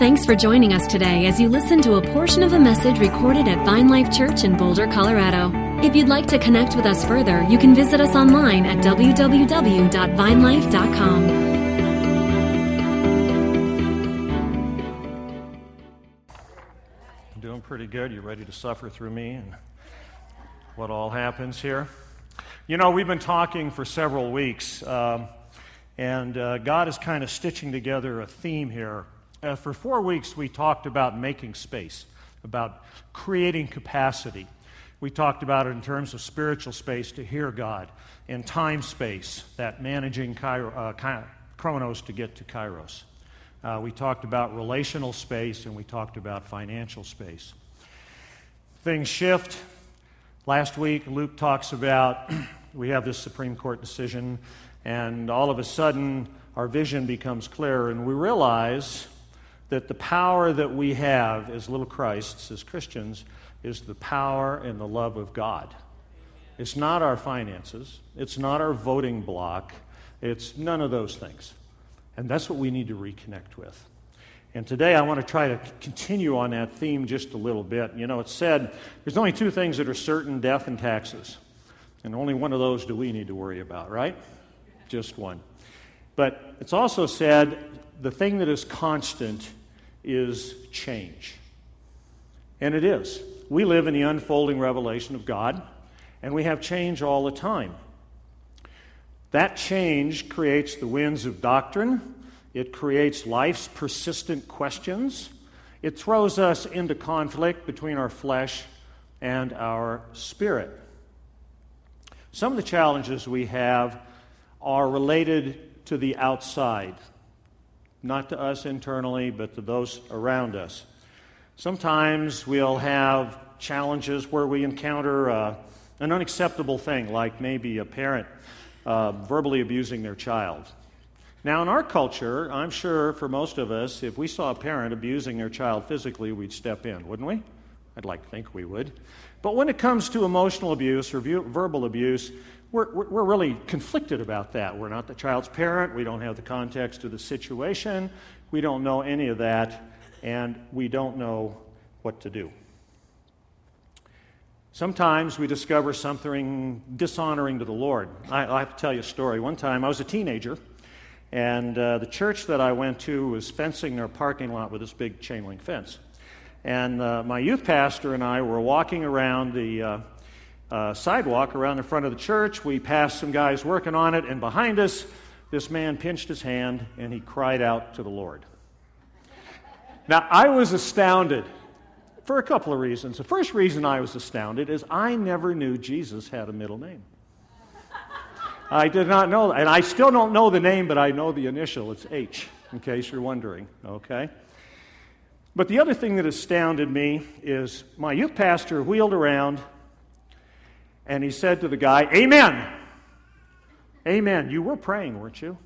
Thanks for joining us today as you listen to a portion of a message recorded at Vine Life Church in Boulder, Colorado. If you'd like to connect with us further, you can visit us online at www.vinelife.com. I'm doing pretty good. You ready to suffer through me and what all happens here? You know, we've been talking for several weeks, and God is kind of stitching together a theme here. For 4 weeks, we talked about making space, about creating capacity. We talked about it in terms of spiritual space to hear God, and time space, that managing Chronos to get to Kairos. We talked about relational space, and we talked about financial space. Things shift. Last week, Luke talks about we have this Supreme Court decision, and all of a sudden, our vision becomes clearer, and we realize that the power that we have as little Christs, as Christians, is the power and the love of God. It's not our finances. It's not our voting block. It's none of those things. And that's what we need to reconnect with. And today I want to try to continue on that theme just a little bit. You know, it's said there's only two things that are certain, death and taxes. And only one of those do we need to worry about, right? Just one. But it's also said the thing that is constant is change. And it is. We live in the unfolding revelation of God, and we have change all the time. That change creates the winds of doctrine. It creates life's persistent questions. It throws us into conflict between our flesh and our spirit. Some of the challenges we have are related to the outside, not to us internally, but to those around us. Sometimes we'll have challenges where we encounter an unacceptable thing, like maybe a parent verbally abusing their child. Now, in our culture, I'm sure for most of us, if we saw a parent abusing their child physically, we'd step in, wouldn't we? I'd like to think we would. But when it comes to emotional abuse or verbal abuse, we're really conflicted about that. We're not the child's parent. We don't have the context of the situation. We don't know any of that. And we don't know what to do. Sometimes we discover something dishonoring to the Lord. I have to tell you a story. One time I was a teenager, and the church that I went to was fencing their parking lot with this big chain link fence. And my youth pastor and I were walking around the sidewalk around the front of the church. We passed some guys working on it, and behind us, this man pinched his hand, and he cried out to the Lord. Now, I was astounded for a couple of reasons. The first reason I was astounded is I never knew Jesus had a middle name. I did not know that. And I still don't know the name, but I know the initial. It's H, in case you're wondering, okay? But the other thing that astounded me is my youth pastor wheeled around, and he said to the guy, "Amen. Amen." You were praying, weren't you?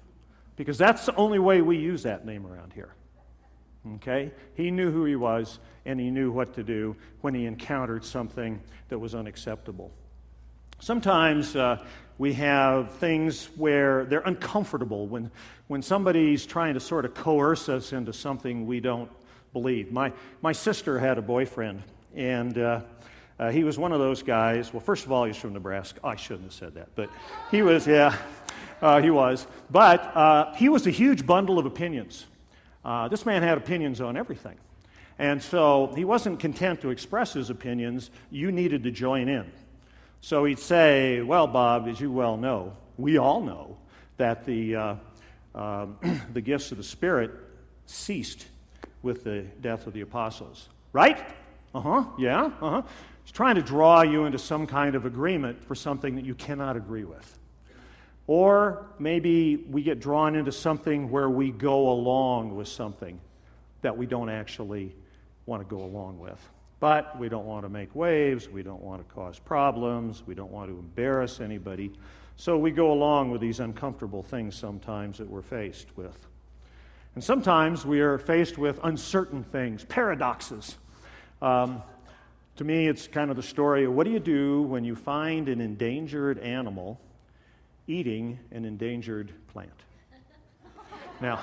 Because that's the only way we use that name around here. Okay? He knew who he was, and he knew what to do when he encountered something that was unacceptable. Sometimes we have things where they're uncomfortable when somebody's trying to sort of coerce us into something we don't believe. My sister had a boyfriend, and he was one of those guys. Well, first of all, he's from Nebraska. I shouldn't have said that, but he was, he was. But he was a huge bundle of opinions. This man had opinions on everything. And so he wasn't content to express his opinions. You needed to join in. So he'd say, "Well, Bob, as you well know, we all know that the gifts of the Spirit ceased with the death of the apostles. Right? Uh-huh, yeah, uh-huh." He's trying to draw you into some kind of agreement for something that you cannot agree with. Or maybe we get drawn into something where we go along with something that we don't actually want to go along with. But we don't want to make waves, we don't want to cause problems, we don't want to embarrass anybody. So we go along with these uncomfortable things sometimes that we're faced with. And sometimes we are faced with uncertain things, paradoxes. To me, it's kind of the story of what do you do when you find an endangered animal eating an endangered plant? Now,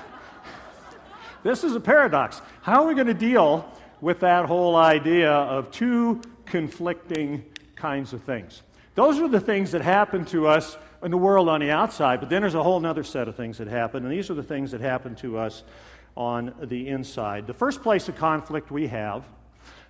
This is a paradox. How are we going to deal with that whole idea of two conflicting kinds of things? Those are the things that happen to us in the world on the outside, but then there's a whole other set of things that happen, and these are the things that happen to us on the inside. The first place of conflict we have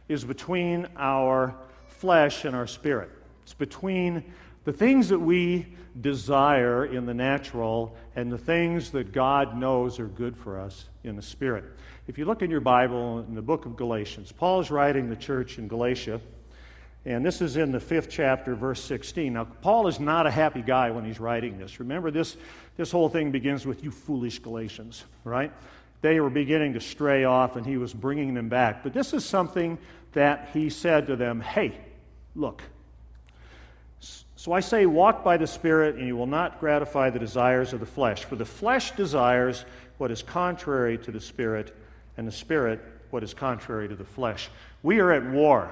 is between our flesh and our spirit. It's between the things that we desire in the natural and the things that God knows are good for us in the spirit. If you look in your Bible, in the book of Galatians, Paul's writing the church in Galatia, and this is in the 5th chapter, verse 16. Now, Paul is not a happy guy when he's writing this. Remember, this whole thing begins with, "You foolish Galatians," right? They were beginning to stray off, and he was bringing them back. But this is something that he said to them, "Hey, look. So I say, walk by the Spirit, and you will not gratify the desires of the flesh. For the flesh desires what is contrary to the Spirit, and the Spirit what is contrary to the flesh." We are at war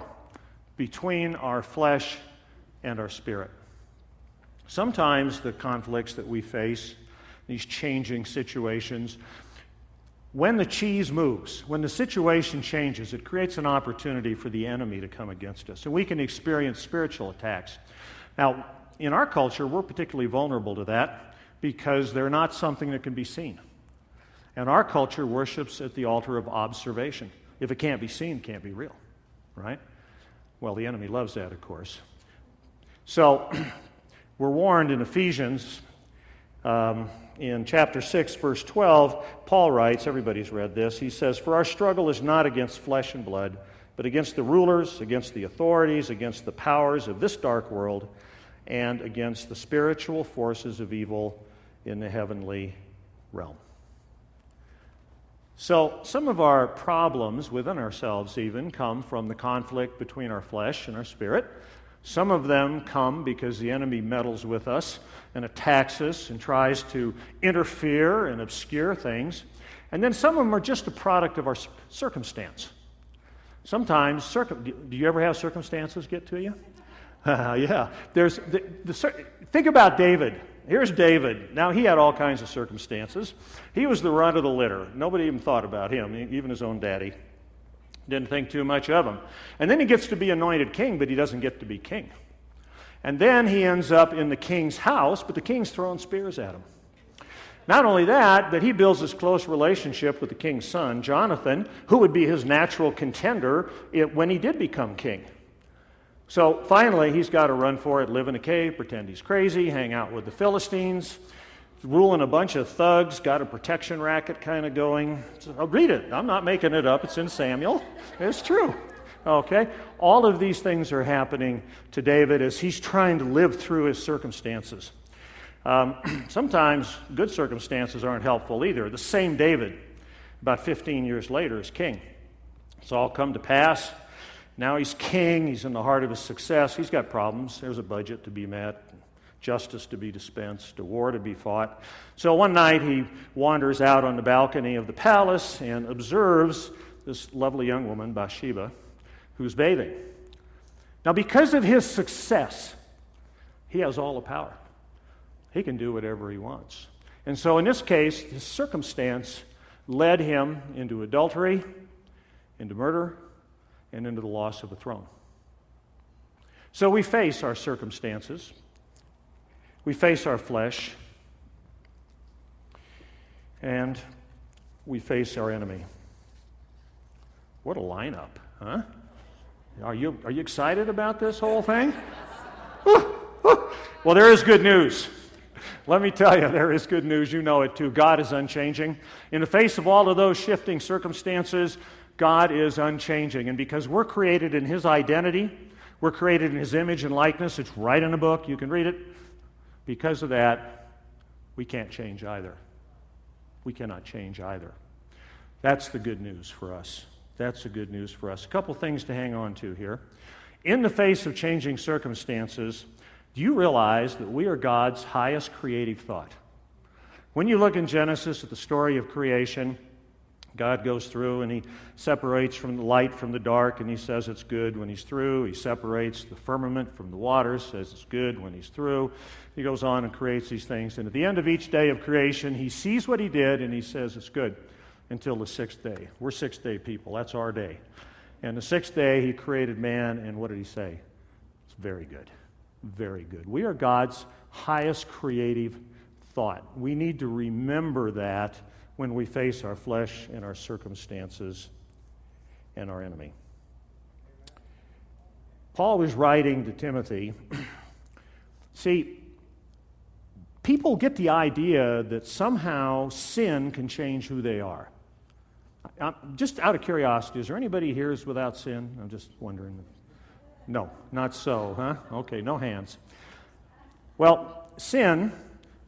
between our flesh and our spirit. Sometimes the conflicts that we face, these changing situations, when the cheese moves, when the situation changes, it creates an opportunity for the enemy to come against us, and we can experience spiritual attacks. Now, in our culture, we're particularly vulnerable to that because they're not something that can be seen. And our culture worships at the altar of observation. If it can't be seen, it can't be real, right? Well, the enemy loves that, of course. So, we're warned in Ephesians, in chapter 6, verse 12, Paul writes, everybody's read this, he says, "For our struggle is not against flesh and blood, but against the rulers, against the authorities, against the powers of this dark world, and against the spiritual forces of evil in the heavenly realm." So some of our problems within ourselves even come from the conflict between our flesh and our spirit. Some of them come because the enemy meddles with us and attacks us and tries to interfere and obscure things. And then some of them are just a product of our circumstance. Sometimes, do you ever have circumstances get to you? Yeah. Think about David. Here's David. Now, he had all kinds of circumstances. He was the runt of the litter. Nobody even thought about him, even his own daddy. Didn't think too much of him. And then he gets to be anointed king, but he doesn't get to be king. And then he ends up in the king's house, but the king's throwing spears at him. Not only that, but he builds this close relationship with the king's son, Jonathan, who would be his natural contender when he did become king. So finally, he's got to run for it, live in a cave, pretend he's crazy, hang out with the Philistines, ruling a bunch of thugs, got a protection racket kind of going. So, read it. I'm not making it up. It's in Samuel. It's true. Okay? All of these things are happening to David as he's trying to live through his circumstances. Sometimes good circumstances aren't helpful either. The same David, about 15 years later, is king. It's all come to pass. Now he's king, he's in the heart of his success, he's got problems. There's a budget to be met, justice to be dispensed, a war to be fought. So one night he wanders out on the balcony of the palace and observes this lovely young woman, Bathsheba, who's bathing. Now because of his success, he has all the power. He can do whatever he wants. And so in this case, his circumstance led him into adultery, into murder, and into the loss of a throne. So we face our circumstances. We face our flesh. And we face our enemy. What a lineup, huh? Are you excited about this whole thing? Well, there is good news. Let me tell you, there is good news. You know it too. God is unchanging. In the face of all of those shifting circumstances, God is unchanging, and because we're created in His identity, we're created in His image and likeness, it's right in the book, you can read it. Because of that, we can't change either. We cannot change either. That's the good news for us. That's the good news for us. A couple things to hang on to here. In the face of changing circumstances, do you realize that we are God's highest creative thought? When you look in Genesis at the story of creation, God goes through and He separates from the light from the dark, and He says it's good. When He's through, He separates the firmament from the waters, says it's good. When He's through, He goes on and creates these things. And at the end of each day of creation, He sees what He did, and He says it's good. until the sixth day. We're sixth-day people. That's our day. And the sixth day, he created man, and what did he say? It's very good. Very good. We are God's highest creative thought. We need to remember that when we face our flesh and our circumstances and our enemy. Paul was writing to Timothy. See, people get the idea that somehow sin can change who they are. I'm just out of curiosity, is there anybody here who's without sin? I'm just wondering. No, not so, huh? Okay, no hands. Well, sin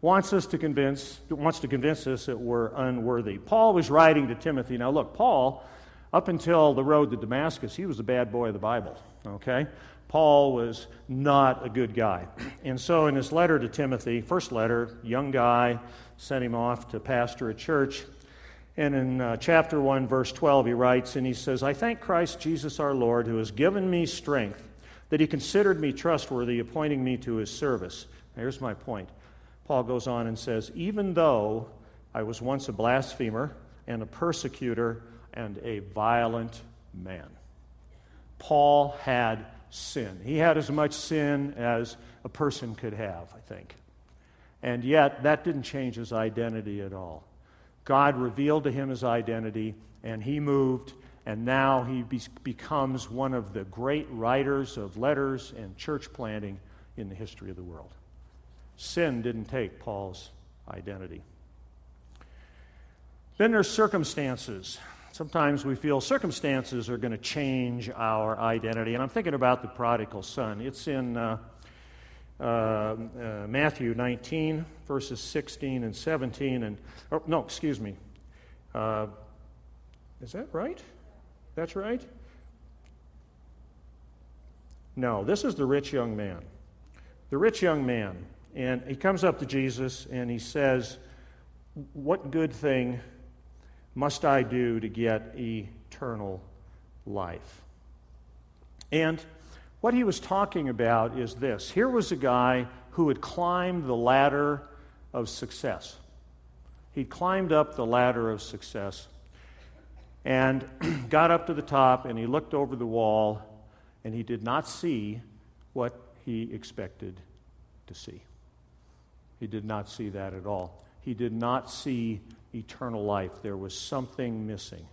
wants to convince us that we're unworthy. Paul was writing to Timothy. Now look, Paul, up until the road to Damascus, he was the bad boy of the Bible, okay? Paul was not a good guy. And so in his letter to Timothy, first letter, young guy, sent him off to pastor a church. And in chapter 1, verse 12, he writes, and he says, I thank Christ Jesus our Lord, who has given me strength, that he considered me trustworthy, appointing me to his service. Now, here's my point. Paul goes on and says, even though I was once a blasphemer and a persecutor and a violent man. Paul had sin. He had as much sin as a person could have, I think. And yet, that didn't change his identity at all. God revealed to him his identity, and he moved, and now he becomes one of the great writers of letters and church planting in the history of the world. Sin didn't take Paul's identity. Then there's circumstances. Sometimes we feel circumstances are going to change our identity. And I'm thinking about the prodigal son. It's in Matthew 19, verses 16 and 17. Is that right? That's right? No, this is the rich young man. The rich young man. And he comes up to Jesus and he says, what good thing must I do to get eternal life? And what he was talking about is this. Here was a guy who had climbed the ladder of success. He'd climbed up the ladder of success and got up to the top, and he looked over the wall, and he did not see what he expected to see. He did not see that at all. He did not see eternal life. There was something missing.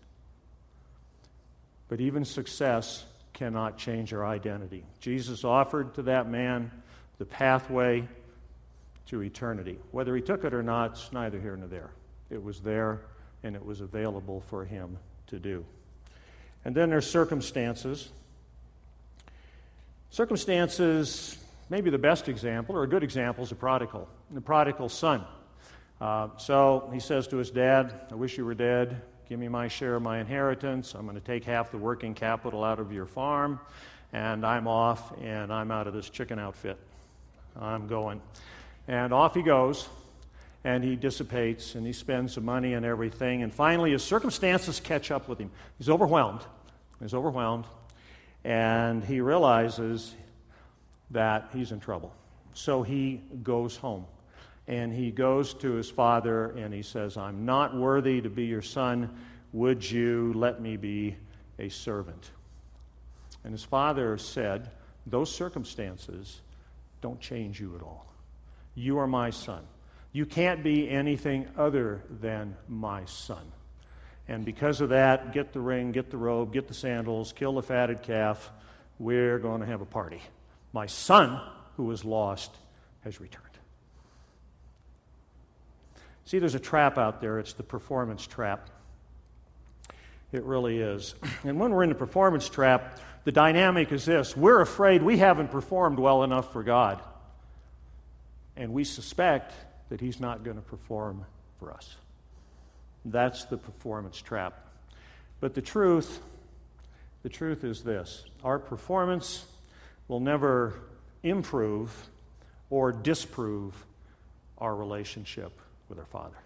But even success cannot change our identity. Jesus offered to that man the pathway to eternity. Whether he took it or not, it's neither here nor there. It was there, and it was available for him to do. And then there's circumstances. Circumstances, maybe the best example, or a good example, is the prodigal son. So he says to his dad, I wish you were dead. Give me my share of my inheritance. I'm going to take half the working capital out of your farm, and I'm off, and I'm out of this chicken outfit. I'm going. And off he goes, and he dissipates, and he spends the money and everything, and finally his circumstances catch up with him. He's overwhelmed. And he realizes that he's in trouble. So he goes home. And he goes to his father and he says, I'm not worthy to be your son. Would you let me be a servant? And his father said, those circumstances don't change you at all. You are my son. You can't be anything other than my son. And because of that, get the ring, get the robe, get the sandals, kill the fatted calf. We're going to have a party. My son, who was lost, has returned. See, there's a trap out there. It's the performance trap. It really is. And when we're in the performance trap, the dynamic is this. We're afraid we haven't performed well enough for God. And we suspect that he's not going to perform for us. That's the performance trap. But the truth is this. Our performance will never improve or disprove our relationship with our Father.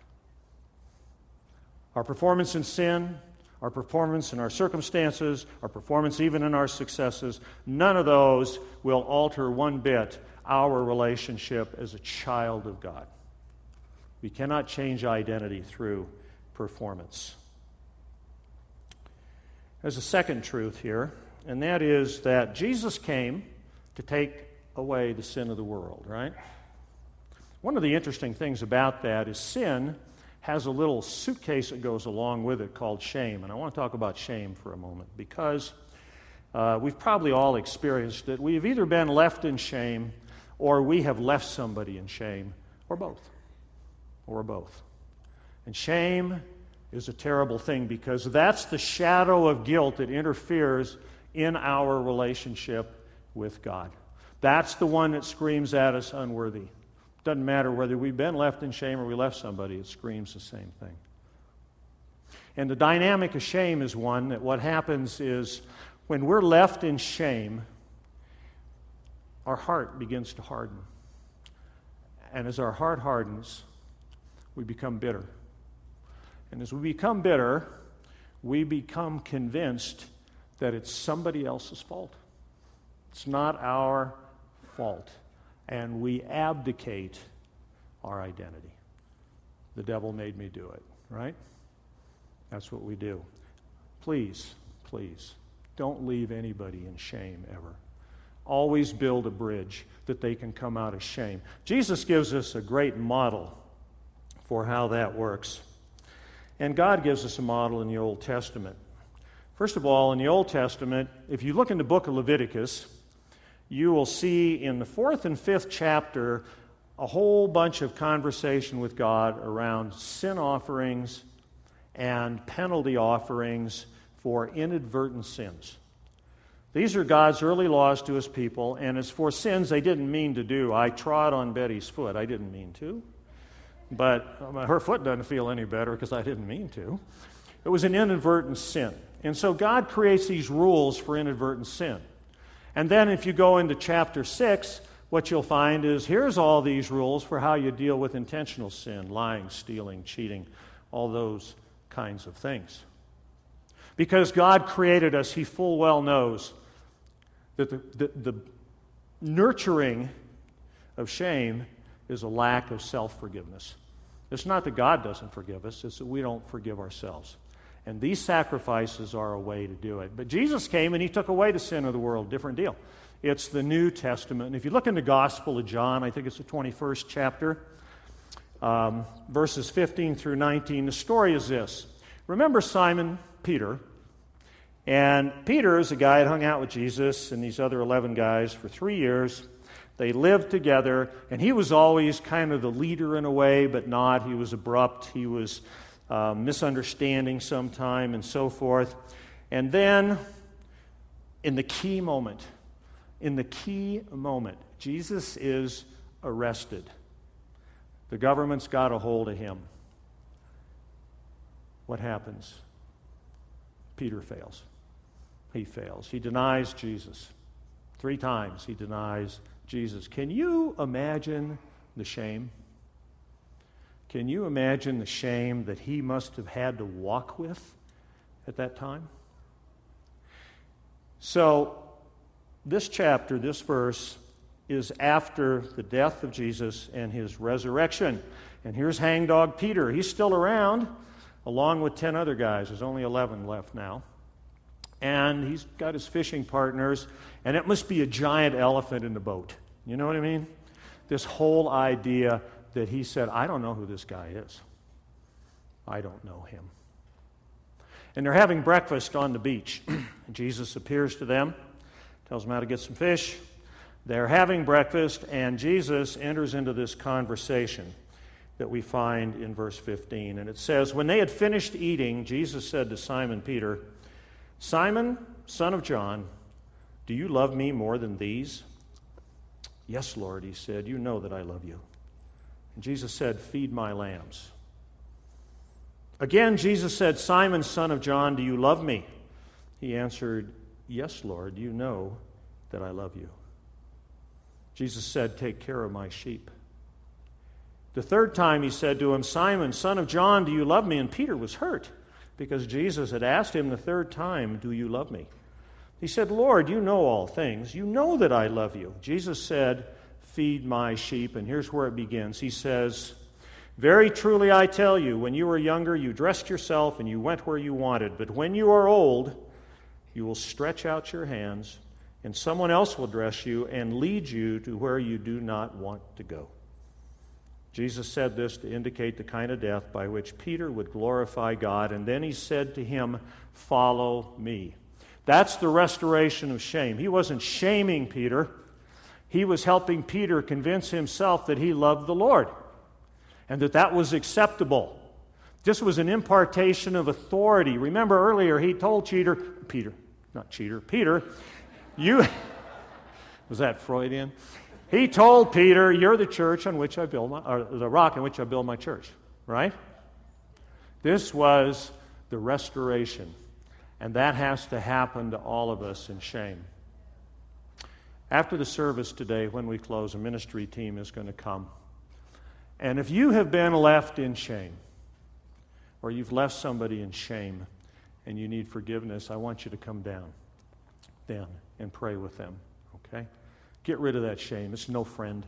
Our performance in sin, our performance in our circumstances, our performance even in our successes, none of those will alter one bit our relationship as a child of God. We cannot change identity through performance. There's a second truth here, and that is that Jesus came to take away the sin of the world, right? One of the interesting things about that is sin has a little suitcase that goes along with it called shame, and I want to talk about shame for a moment because we've probably all experienced it. We've either been left in shame or we have left somebody in shame, or both, And shame is a terrible thing because that's the shadow of guilt that interferes in our relationship with God. That's the one that screams at us unworthy. Doesn't matter whether we've been left in shame or we left somebody, it screams the same thing. And the dynamic of shame is one that what happens is when we're left in shame, our heart begins to harden. And as our heart hardens, we become bitter. And as we become bitter, we become convinced that it's somebody else's fault. It's not our fault. And we abdicate our identity. The devil made me do it, right? That's what we do. Please, please, don't leave anybody in shame ever. Always build a bridge that they can come out of shame. Jesus gives us a great model for how that works. And God gives us a model in the Old Testament. First of all, in the Old Testament, if you look in the book of Leviticus, you will see in the 4th and 5th chapter a whole bunch of conversation with God around sin offerings and penalty offerings for inadvertent sins. These are God's early laws to his people, and it's for sins they didn't mean to do. I trod on Betty's foot. I didn't mean to. But her foot doesn't feel any better because I didn't mean to. It was an inadvertent sin. And so God creates these rules for inadvertent sin. And then if you go into chapter 6, what you'll find is here's all these rules for how you deal with intentional sin, lying, stealing, cheating, all those kinds of things. Because God created us, he full well knows that the nurturing of shame is a lack of self-forgiveness. It's not that God doesn't forgive us, it's that we don't forgive ourselves. And these sacrifices are a way to do it. But Jesus came and he took away the sin of the world. Different deal. It's the New Testament. And if you look in the Gospel of John, I think it's the 21st chapter, verses 15 through 19, the story is this. Remember Simon Peter. And Peter is a guy that hung out with Jesus and these other 11 guys for 3 years. They lived together, and he was always kind of the leader in a way, but not. He was abrupt. He was misunderstanding sometime and so forth. And then, in the key moment, Jesus is arrested. The government's got a hold of him. What happens? Peter fails. He fails. He denies Jesus. 3 times he denies Jesus. Can you imagine the shame? Can you imagine the shame that he must have had to walk with at that time? So, this chapter, this verse, is after the death of Jesus and his resurrection. And here's Hangdog Peter. He's still around, along with 10 other guys. There's only 11 left now. And he's got his fishing partners, and it must be a giant elephant in the boat. You know what I mean? This whole idea that he said, I don't know who this guy is. I don't know him. And they're having breakfast on the beach. Jesus appears to them, tells them how to get some fish. They're having breakfast, and Jesus enters into this conversation that we find in verse 15. And it says, when they had finished eating, Jesus said to Simon Peter, Simon, son of John, do you love me more than these? Yes, Lord, he said, you know that I love you. And Jesus said, feed my lambs. Again, Jesus said, Simon, son of John, do you love me? He answered, yes, Lord, you know that I love you. Jesus said, take care of my sheep. The 3rd time he said to him, Simon, son of John, do you love me? And Peter was hurt, because Jesus had asked him the 3rd time, do you love me? He said, Lord, you know all things. You know that I love you. Jesus said, feed my sheep. And here's where it begins. He says, very truly I tell you, when you were younger, you dressed yourself and you went where you wanted. But when you are old, You will stretch out your hands, and someone else will dress you and lead you to where you do not want to go." Jesus said this to indicate the kind of death by which Peter would glorify God, and then he said to him, "Follow me." That's the restoration of shame. He wasn't shaming Peter. He was helping Peter convince himself that he loved the Lord and that that was acceptable. This was an impartation of authority. Remember earlier he told Peter, you... Was that Freudian? He told Peter, "You're the church on which I build my, or the rock on which I build my church," right? This was the restoration, and that has to happen to all of us in shame. After the service today, when we close, a ministry team is going to come. And if you have been left in shame, or you've left somebody in shame, and you need forgiveness, I want you to come down then and pray with them, okay? Get rid of that shame. It's no friend.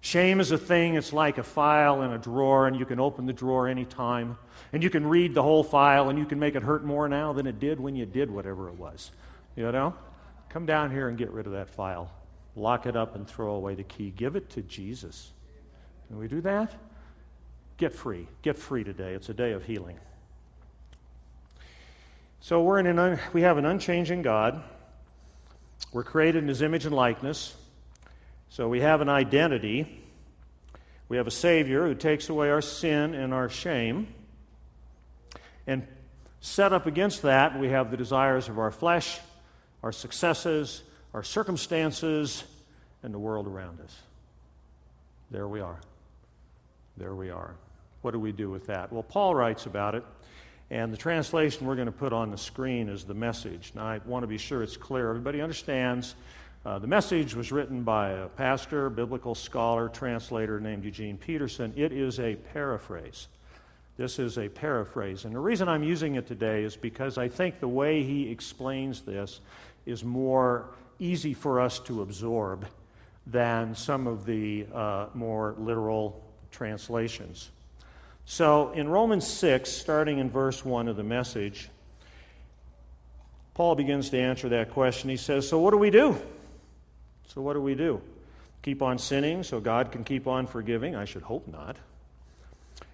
Shame is a thing. It's like a file in a drawer, and you can open the drawer anytime, and you can read the whole file, and you can make it hurt more now than it did when you did whatever it was. You know? Come down here and get rid of that file. Lock it up and throw away the key. Give it to Jesus. Can we do that? Get free. Get free today. It's a day of healing. So we have an unchanging God. We're created in His image and likeness, so we have an identity. We have a Savior who takes away our sin and our shame. And set up against that, we have the desires of our flesh, our successes, our circumstances, and the world around us. There we are. There we are. What do we do with that? Well, Paul writes about it. And the translation we're going to put on the screen is The Message. Now, I want to be sure it's clear. Everybody understands. The Message was written by a pastor, biblical scholar, translator named Eugene Peterson. It is a paraphrase. This is a paraphrase. And the reason I'm using it today is because I think the way he explains this is more easy for us to absorb than some of the more literal translations. So in Romans 6, starting in verse 1 of The Message, Paul begins to answer that question. He says, so what do we do? So what do we do? Keep on sinning so God can keep on forgiving? I should hope not.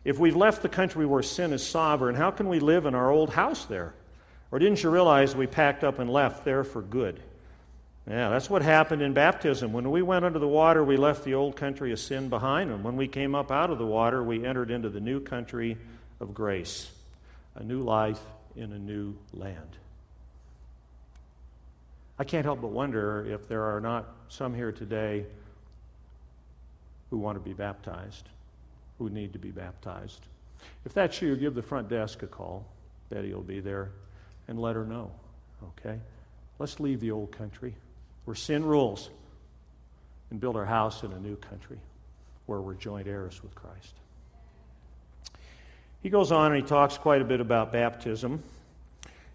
If we've left the country where sin is sovereign, how can we live in our old house there? Or didn't you realize we packed up and left there for good? Yeah, that's what happened in baptism. When we went under the water, we left the old country of sin behind, and when we came up out of the water, we entered into the new country of grace, a new life in a new land. I can't help but wonder if there are not some here today who want to be baptized, who need to be baptized. If that's you, give the front desk a call. Betty will be there, and let her know, okay? Let's leave the old country where sin rules and build our house in a new country where we're joint heirs with Christ. He goes on and he talks quite a bit about baptism.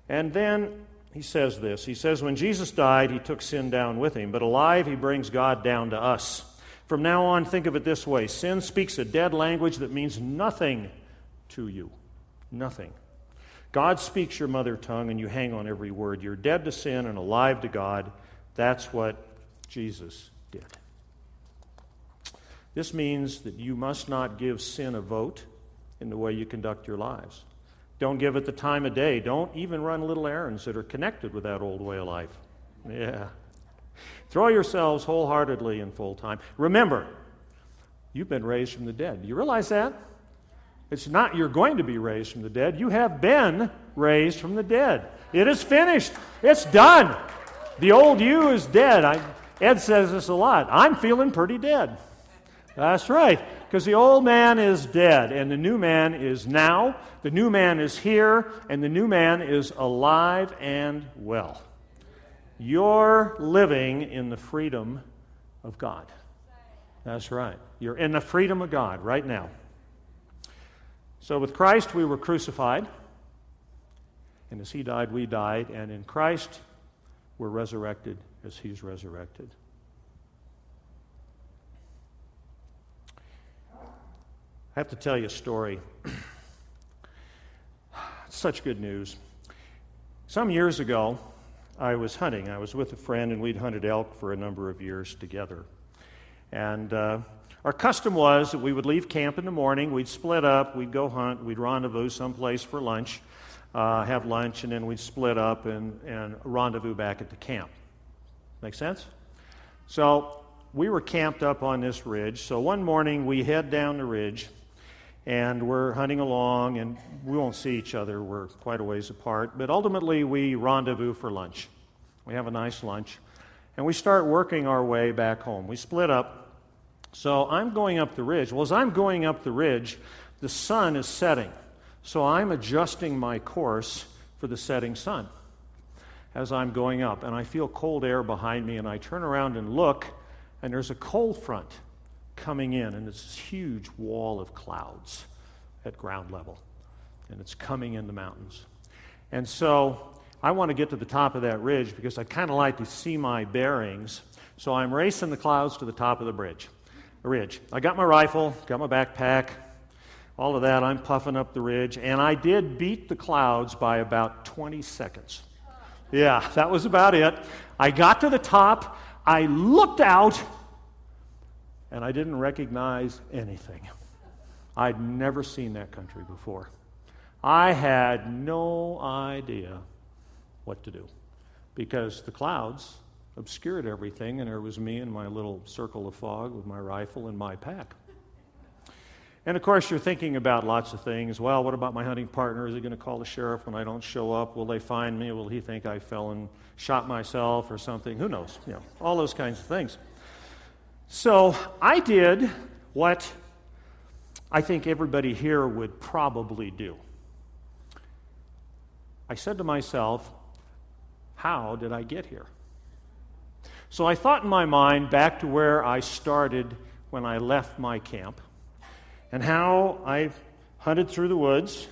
And then he says this. He says, when Jesus died, he took sin down with him, but alive he brings God down to us. From now on, think of it this way. Sin speaks a dead language that means nothing to you. Nothing. God speaks your mother tongue, and you hang on every word. You're dead to sin and alive to God. That's what Jesus did. This means that you must not give sin a vote in the way you conduct your lives. Don't give it the time of day. Don't even run little errands that are connected with that old way of life. Yeah. Throw yourselves wholeheartedly in full time. Remember, you've been raised from the dead. Do you realize that? It's not you're going to be raised from the dead. You have been raised from the dead. It is finished. It's done. The old you is dead. Ed says this a lot. I'm feeling pretty dead. That's right, because the old man is dead, and the new man is now. The new man is here, and the new man is alive and well. You're living in the freedom of God. That's right. You're in the freedom of God right now. So with Christ, we were crucified, and as He died, we died, and in Christ, we're resurrected as He's resurrected. I have to tell you a story. It's such good news. Some years ago, I was hunting. I was with a friend, and we'd hunted elk for a number of years together. And our custom was that we would leave camp in the morning, we'd split up, we'd go hunt, we'd rendezvous someplace for lunch, have lunch, and then we'd split up and rendezvous back at the camp. Make sense? So we were camped up on this ridge. So one morning we head down the ridge, and we're hunting along, and we won't see each other. We're quite a ways apart. But ultimately, we rendezvous for lunch. We have a nice lunch, and we start working our way back home. We split up. So I'm going up the ridge. Well, as I'm going up the ridge, the sun is setting. So I'm adjusting my course for the setting sun as I'm going up. And I feel cold air behind me, and I turn around and look, and there's a cold front coming in, and it's this huge wall of clouds at ground level. And it's coming in the mountains. And so I want to get to the top of that ridge because I kind of like to see my bearings. So I'm racing the clouds to the top of the bridge. Ridge. I got my rifle, got my backpack, all of that. I'm puffing up the ridge, and I did beat the clouds by about 20 seconds. Yeah, that was about it. I got to the top, I looked out, and I didn't recognize anything. I'd never seen that country before. I had no idea what to do because the clouds obscured everything, and there was me in my little circle of fog with my rifle and my pack. And of course, you're thinking about lots of things. Well, what about my hunting partner? Is he going to call the sheriff when I don't show up? Will they find me? Will he think I fell and shot myself or something? Who knows? You know, all those kinds of things. So I did what I think everybody here would probably do. I said to myself, how did I get here? So I thought in my mind back to where I started when I left my camp, and how I hunted through the woods,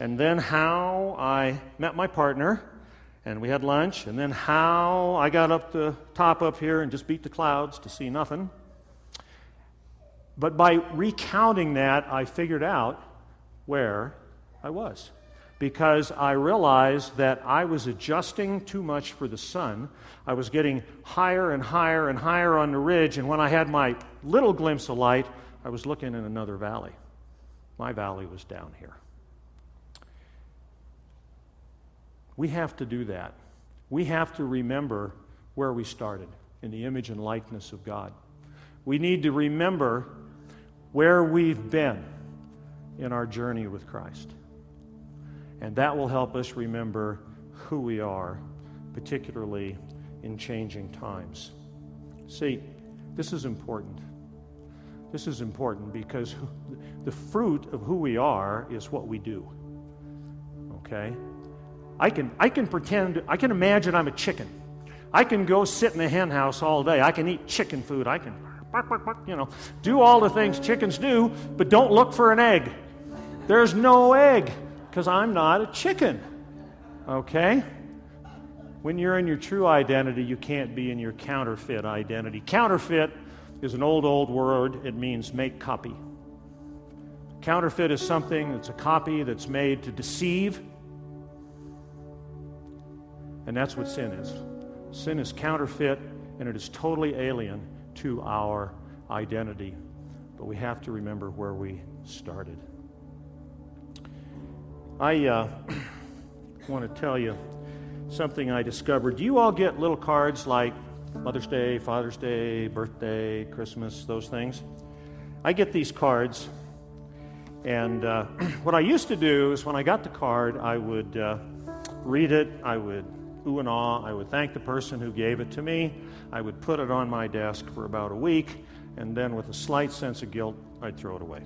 and then how I met my partner, and we had lunch, and then how I got up the top up here and just beat the clouds to see nothing. But by recounting that, I figured out where I was, because I realized that I was adjusting too much for the sun. I was getting higher and higher and higher on the ridge, and when I had my little glimpse of light, I was looking in another valley. My valley was down here. We have to do that. We have to remember where we started in the image and likeness of God. We need to remember where we've been in our journey with Christ. And that will help us remember who we are, particularly in changing times. See, this is important. This is important because the fruit of who we are is what we do. Okay? I can pretend, I can imagine I'm a chicken. I can go sit in a hen house all day. I can eat chicken food. I can, do all the things chickens do, but don't look for an egg. There's no egg. Because I'm not a chicken, okay? When you're in your true identity, you can't be in your counterfeit identity. Counterfeit is an old word. It means make copy. Counterfeit is something that's a copy that's made to deceive, and that's what sin is. Sin is counterfeit, and it is totally alien to our identity. But we have to remember where we started. I want to tell you something I discovered. Do you all get little cards like Mother's Day, Father's Day, birthday, Christmas, those things? I get these cards, and what I used to do is when I got the card, I would read it, I would ooh and ah, I would thank the person who gave it to me, I would put it on my desk for about a week, and then with a slight sense of guilt, I'd throw it away.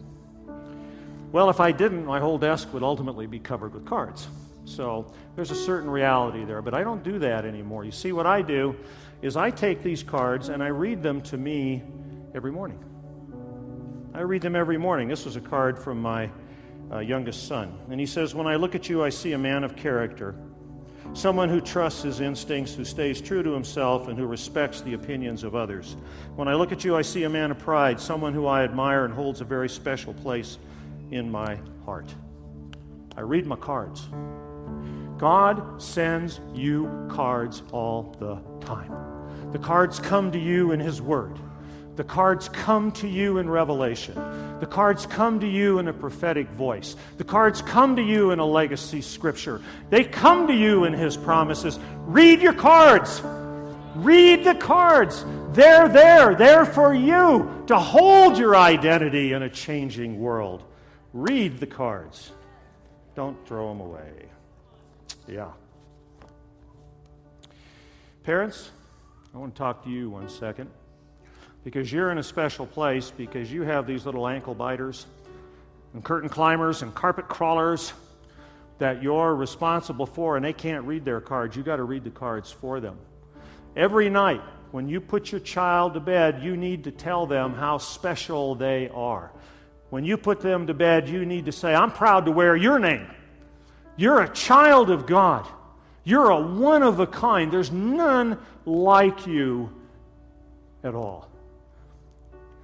Well, if I didn't, my whole desk would ultimately be covered with cards. So there's a certain reality there, but I don't do that anymore. You see, what I do is I take these cards and I read them to me every morning. I read them every morning. This was a card from my youngest son. And he says, "When I look at you, I see a man of character, someone who trusts his instincts, who stays true to himself, and who respects the opinions of others. When I look at you, I see a man of pride, someone who I admire and holds a very special place in my heart." I read my cards. God sends you cards all the time. The cards come to you in His Word. The cards come to you in Revelation. The cards come to you in a prophetic voice. The cards come to you in a legacy scripture. They come to you in His promises. Read your cards. Read the cards. They're there. They're for you to hold your identity in a changing world. Read the cards. Don't throw them away. Yeah. Parents, I want to talk to you one second, because you're in a special place, because you have these little ankle biters and curtain climbers and carpet crawlers that you're responsible for, and they can't read their cards. You've got to read the cards for them. Every night when you put your child to bed, you need to tell them how special they are. When you put them to bed, you need to say, I'm proud to wear your name. You're a child of God. You're a one of a kind. There's none like you at all.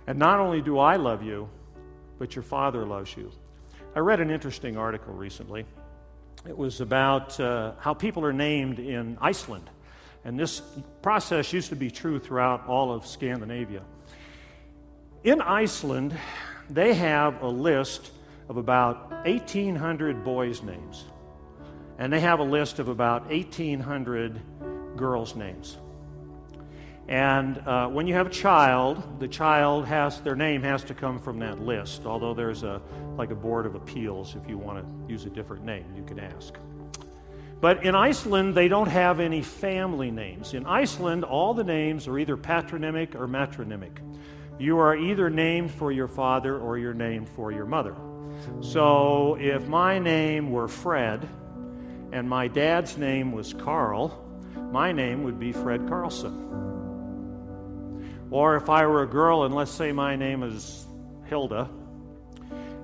And not only do I love you, but your Father loves you. I read an interesting article recently. It was about how people are named in Iceland. And this process used to be true throughout all of Scandinavia. In Iceland, they have a list of about 1,800 boys' names. And they have a list of about 1,800 girls' names. And when you have a child, the child has, their name has to come from that list, although there's a board of appeals if you want to use a different name, you can ask. But in Iceland, they don't have any family names. In Iceland, all the names are either patronymic or matronymic. You are either named for your father or you're named for your mother. So if my name were Fred and my dad's name was Carl, my name would be Fred Carlson. Or if I were a girl, and let's say my name is Hilda,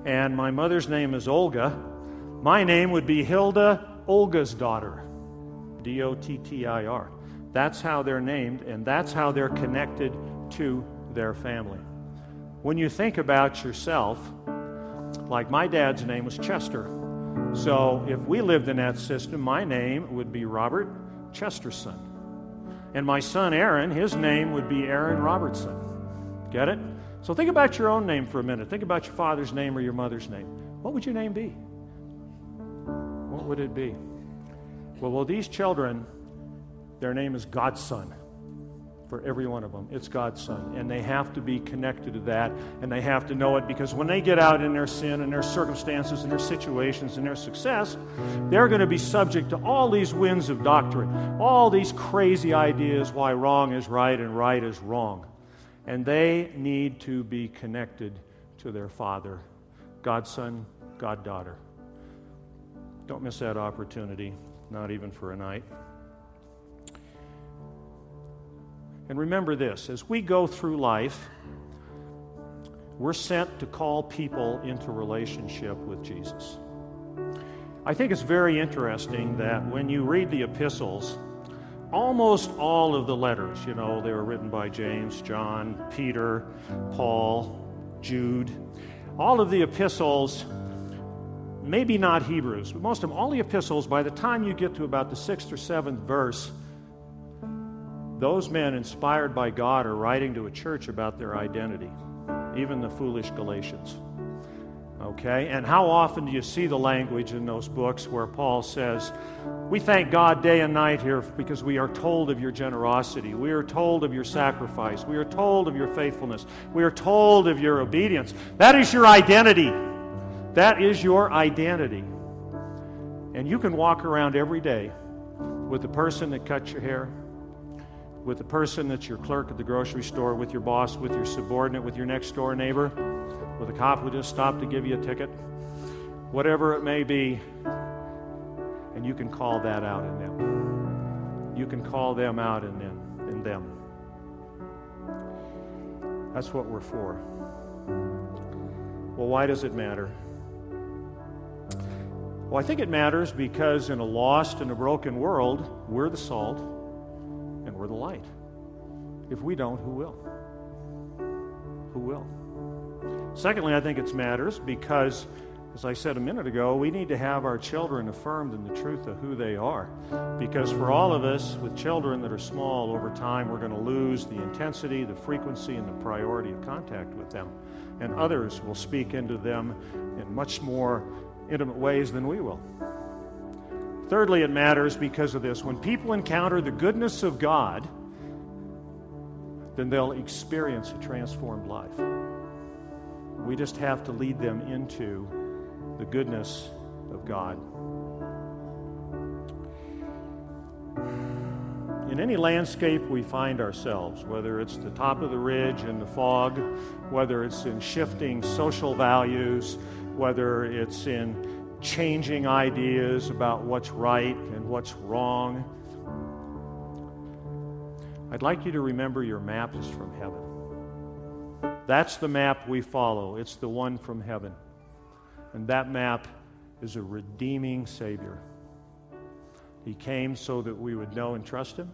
and my mother's name is Olga, my name would be Hilda, Olga's daughter. D-O-T-T-I-R. That's how they're named, and that's how they're connected to their family. When you think about yourself, like my dad's name was Chester. So if we lived in that system, my name would be Robert Chesterson. And my son Aaron, his name would be Aaron Robertson. Get it? So think about your own name for a minute. Think about your father's name or your mother's name. What would your name be? What would it be? Well, these children, their name is Godson. For every one of them, it's Godson. And they have to be connected to that, and they have to know it, because when they get out in their sin and their circumstances and their situations and their success, they're going to be subject to all these winds of doctrine, all these crazy ideas why wrong is right and right is wrong. And they need to be connected to their father. Godson, goddaughter. Don't miss that opportunity, not even for a night. And remember this, as we go through life, we're sent to call people into relationship with Jesus. I think it's very interesting that when you read the epistles, almost all of the letters, you know, they were written by James, John, Peter, Paul, Jude. All of the epistles, maybe not Hebrews, but most of them, all the epistles, by the time you get to about the 6th or 7th verse, those men inspired by God are writing to a church about their identity, even the foolish Galatians. Okay? And how often do you see the language in those books where Paul says, we thank God day and night here because we are told of your generosity. We are told of your sacrifice. We are told of your faithfulness. We are told of your obedience. That is your identity. That is your identity. And you can walk around every day with the person that cut your hair, with the person that's your clerk at the grocery store, with your boss, with your subordinate, with your next-door neighbor, with a cop who just stopped to give you a ticket, whatever it may be, and you can call that out in them. You can call them out in them. That's what we're for. Well, why does it matter? Well, I think it matters because in a lost and a broken world, we're the salt, and we're the light. If we don't, who will? Secondly, I think it matters because As I said a minute ago, we need to have our children affirmed in the truth of who they are. Because for all of us, with children that are small, over time we're going to lose the intensity, the frequency, and the priority of contact with them. And others will speak into them in much more intimate ways than we will. Thirdly, it matters because of this. When people encounter the goodness of God, then they'll experience a transformed life. We just have to lead them into the goodness of God. In any landscape we find ourselves, whether it's the top of the ridge in the fog, whether it's in shifting social values, whether it's in changing ideas about what's right and what's wrong, I'd like you to remember your map is from heaven. That's the map we follow. It's the one from heaven. And that map is a redeeming Savior. He came so that we would know and trust Him.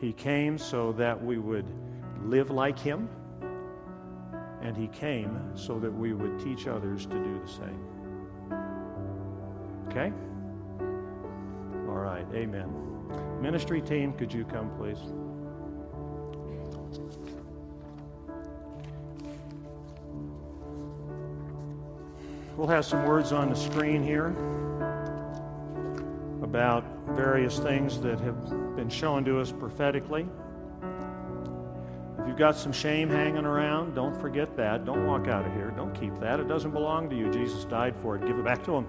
He came so that we would live like Him. And He came so that we would teach others to do the same. Okay? All right. Amen. Ministry team, could you come, please? We'll have some words on the screen here about various things that have been shown to us prophetically. If you've got some shame hanging around, don't forget that. Don't walk out of here. Don't keep that. It doesn't belong to you. Jesus died for it. Give it back to Him.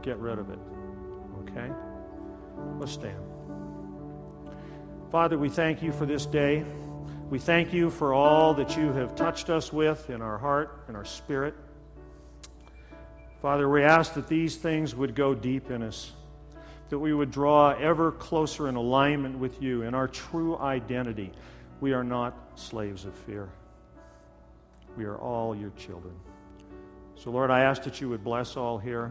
Get rid of it. Okay? Let's stand. Father, we thank You for this day. We thank You for all that You have touched us with in our heart and our spirit. Father, we ask that these things would go deep in us, that we would draw ever closer in alignment with You in our true identity. We are not slaves of fear. We are all Your children. So, Lord, I ask that You would bless all here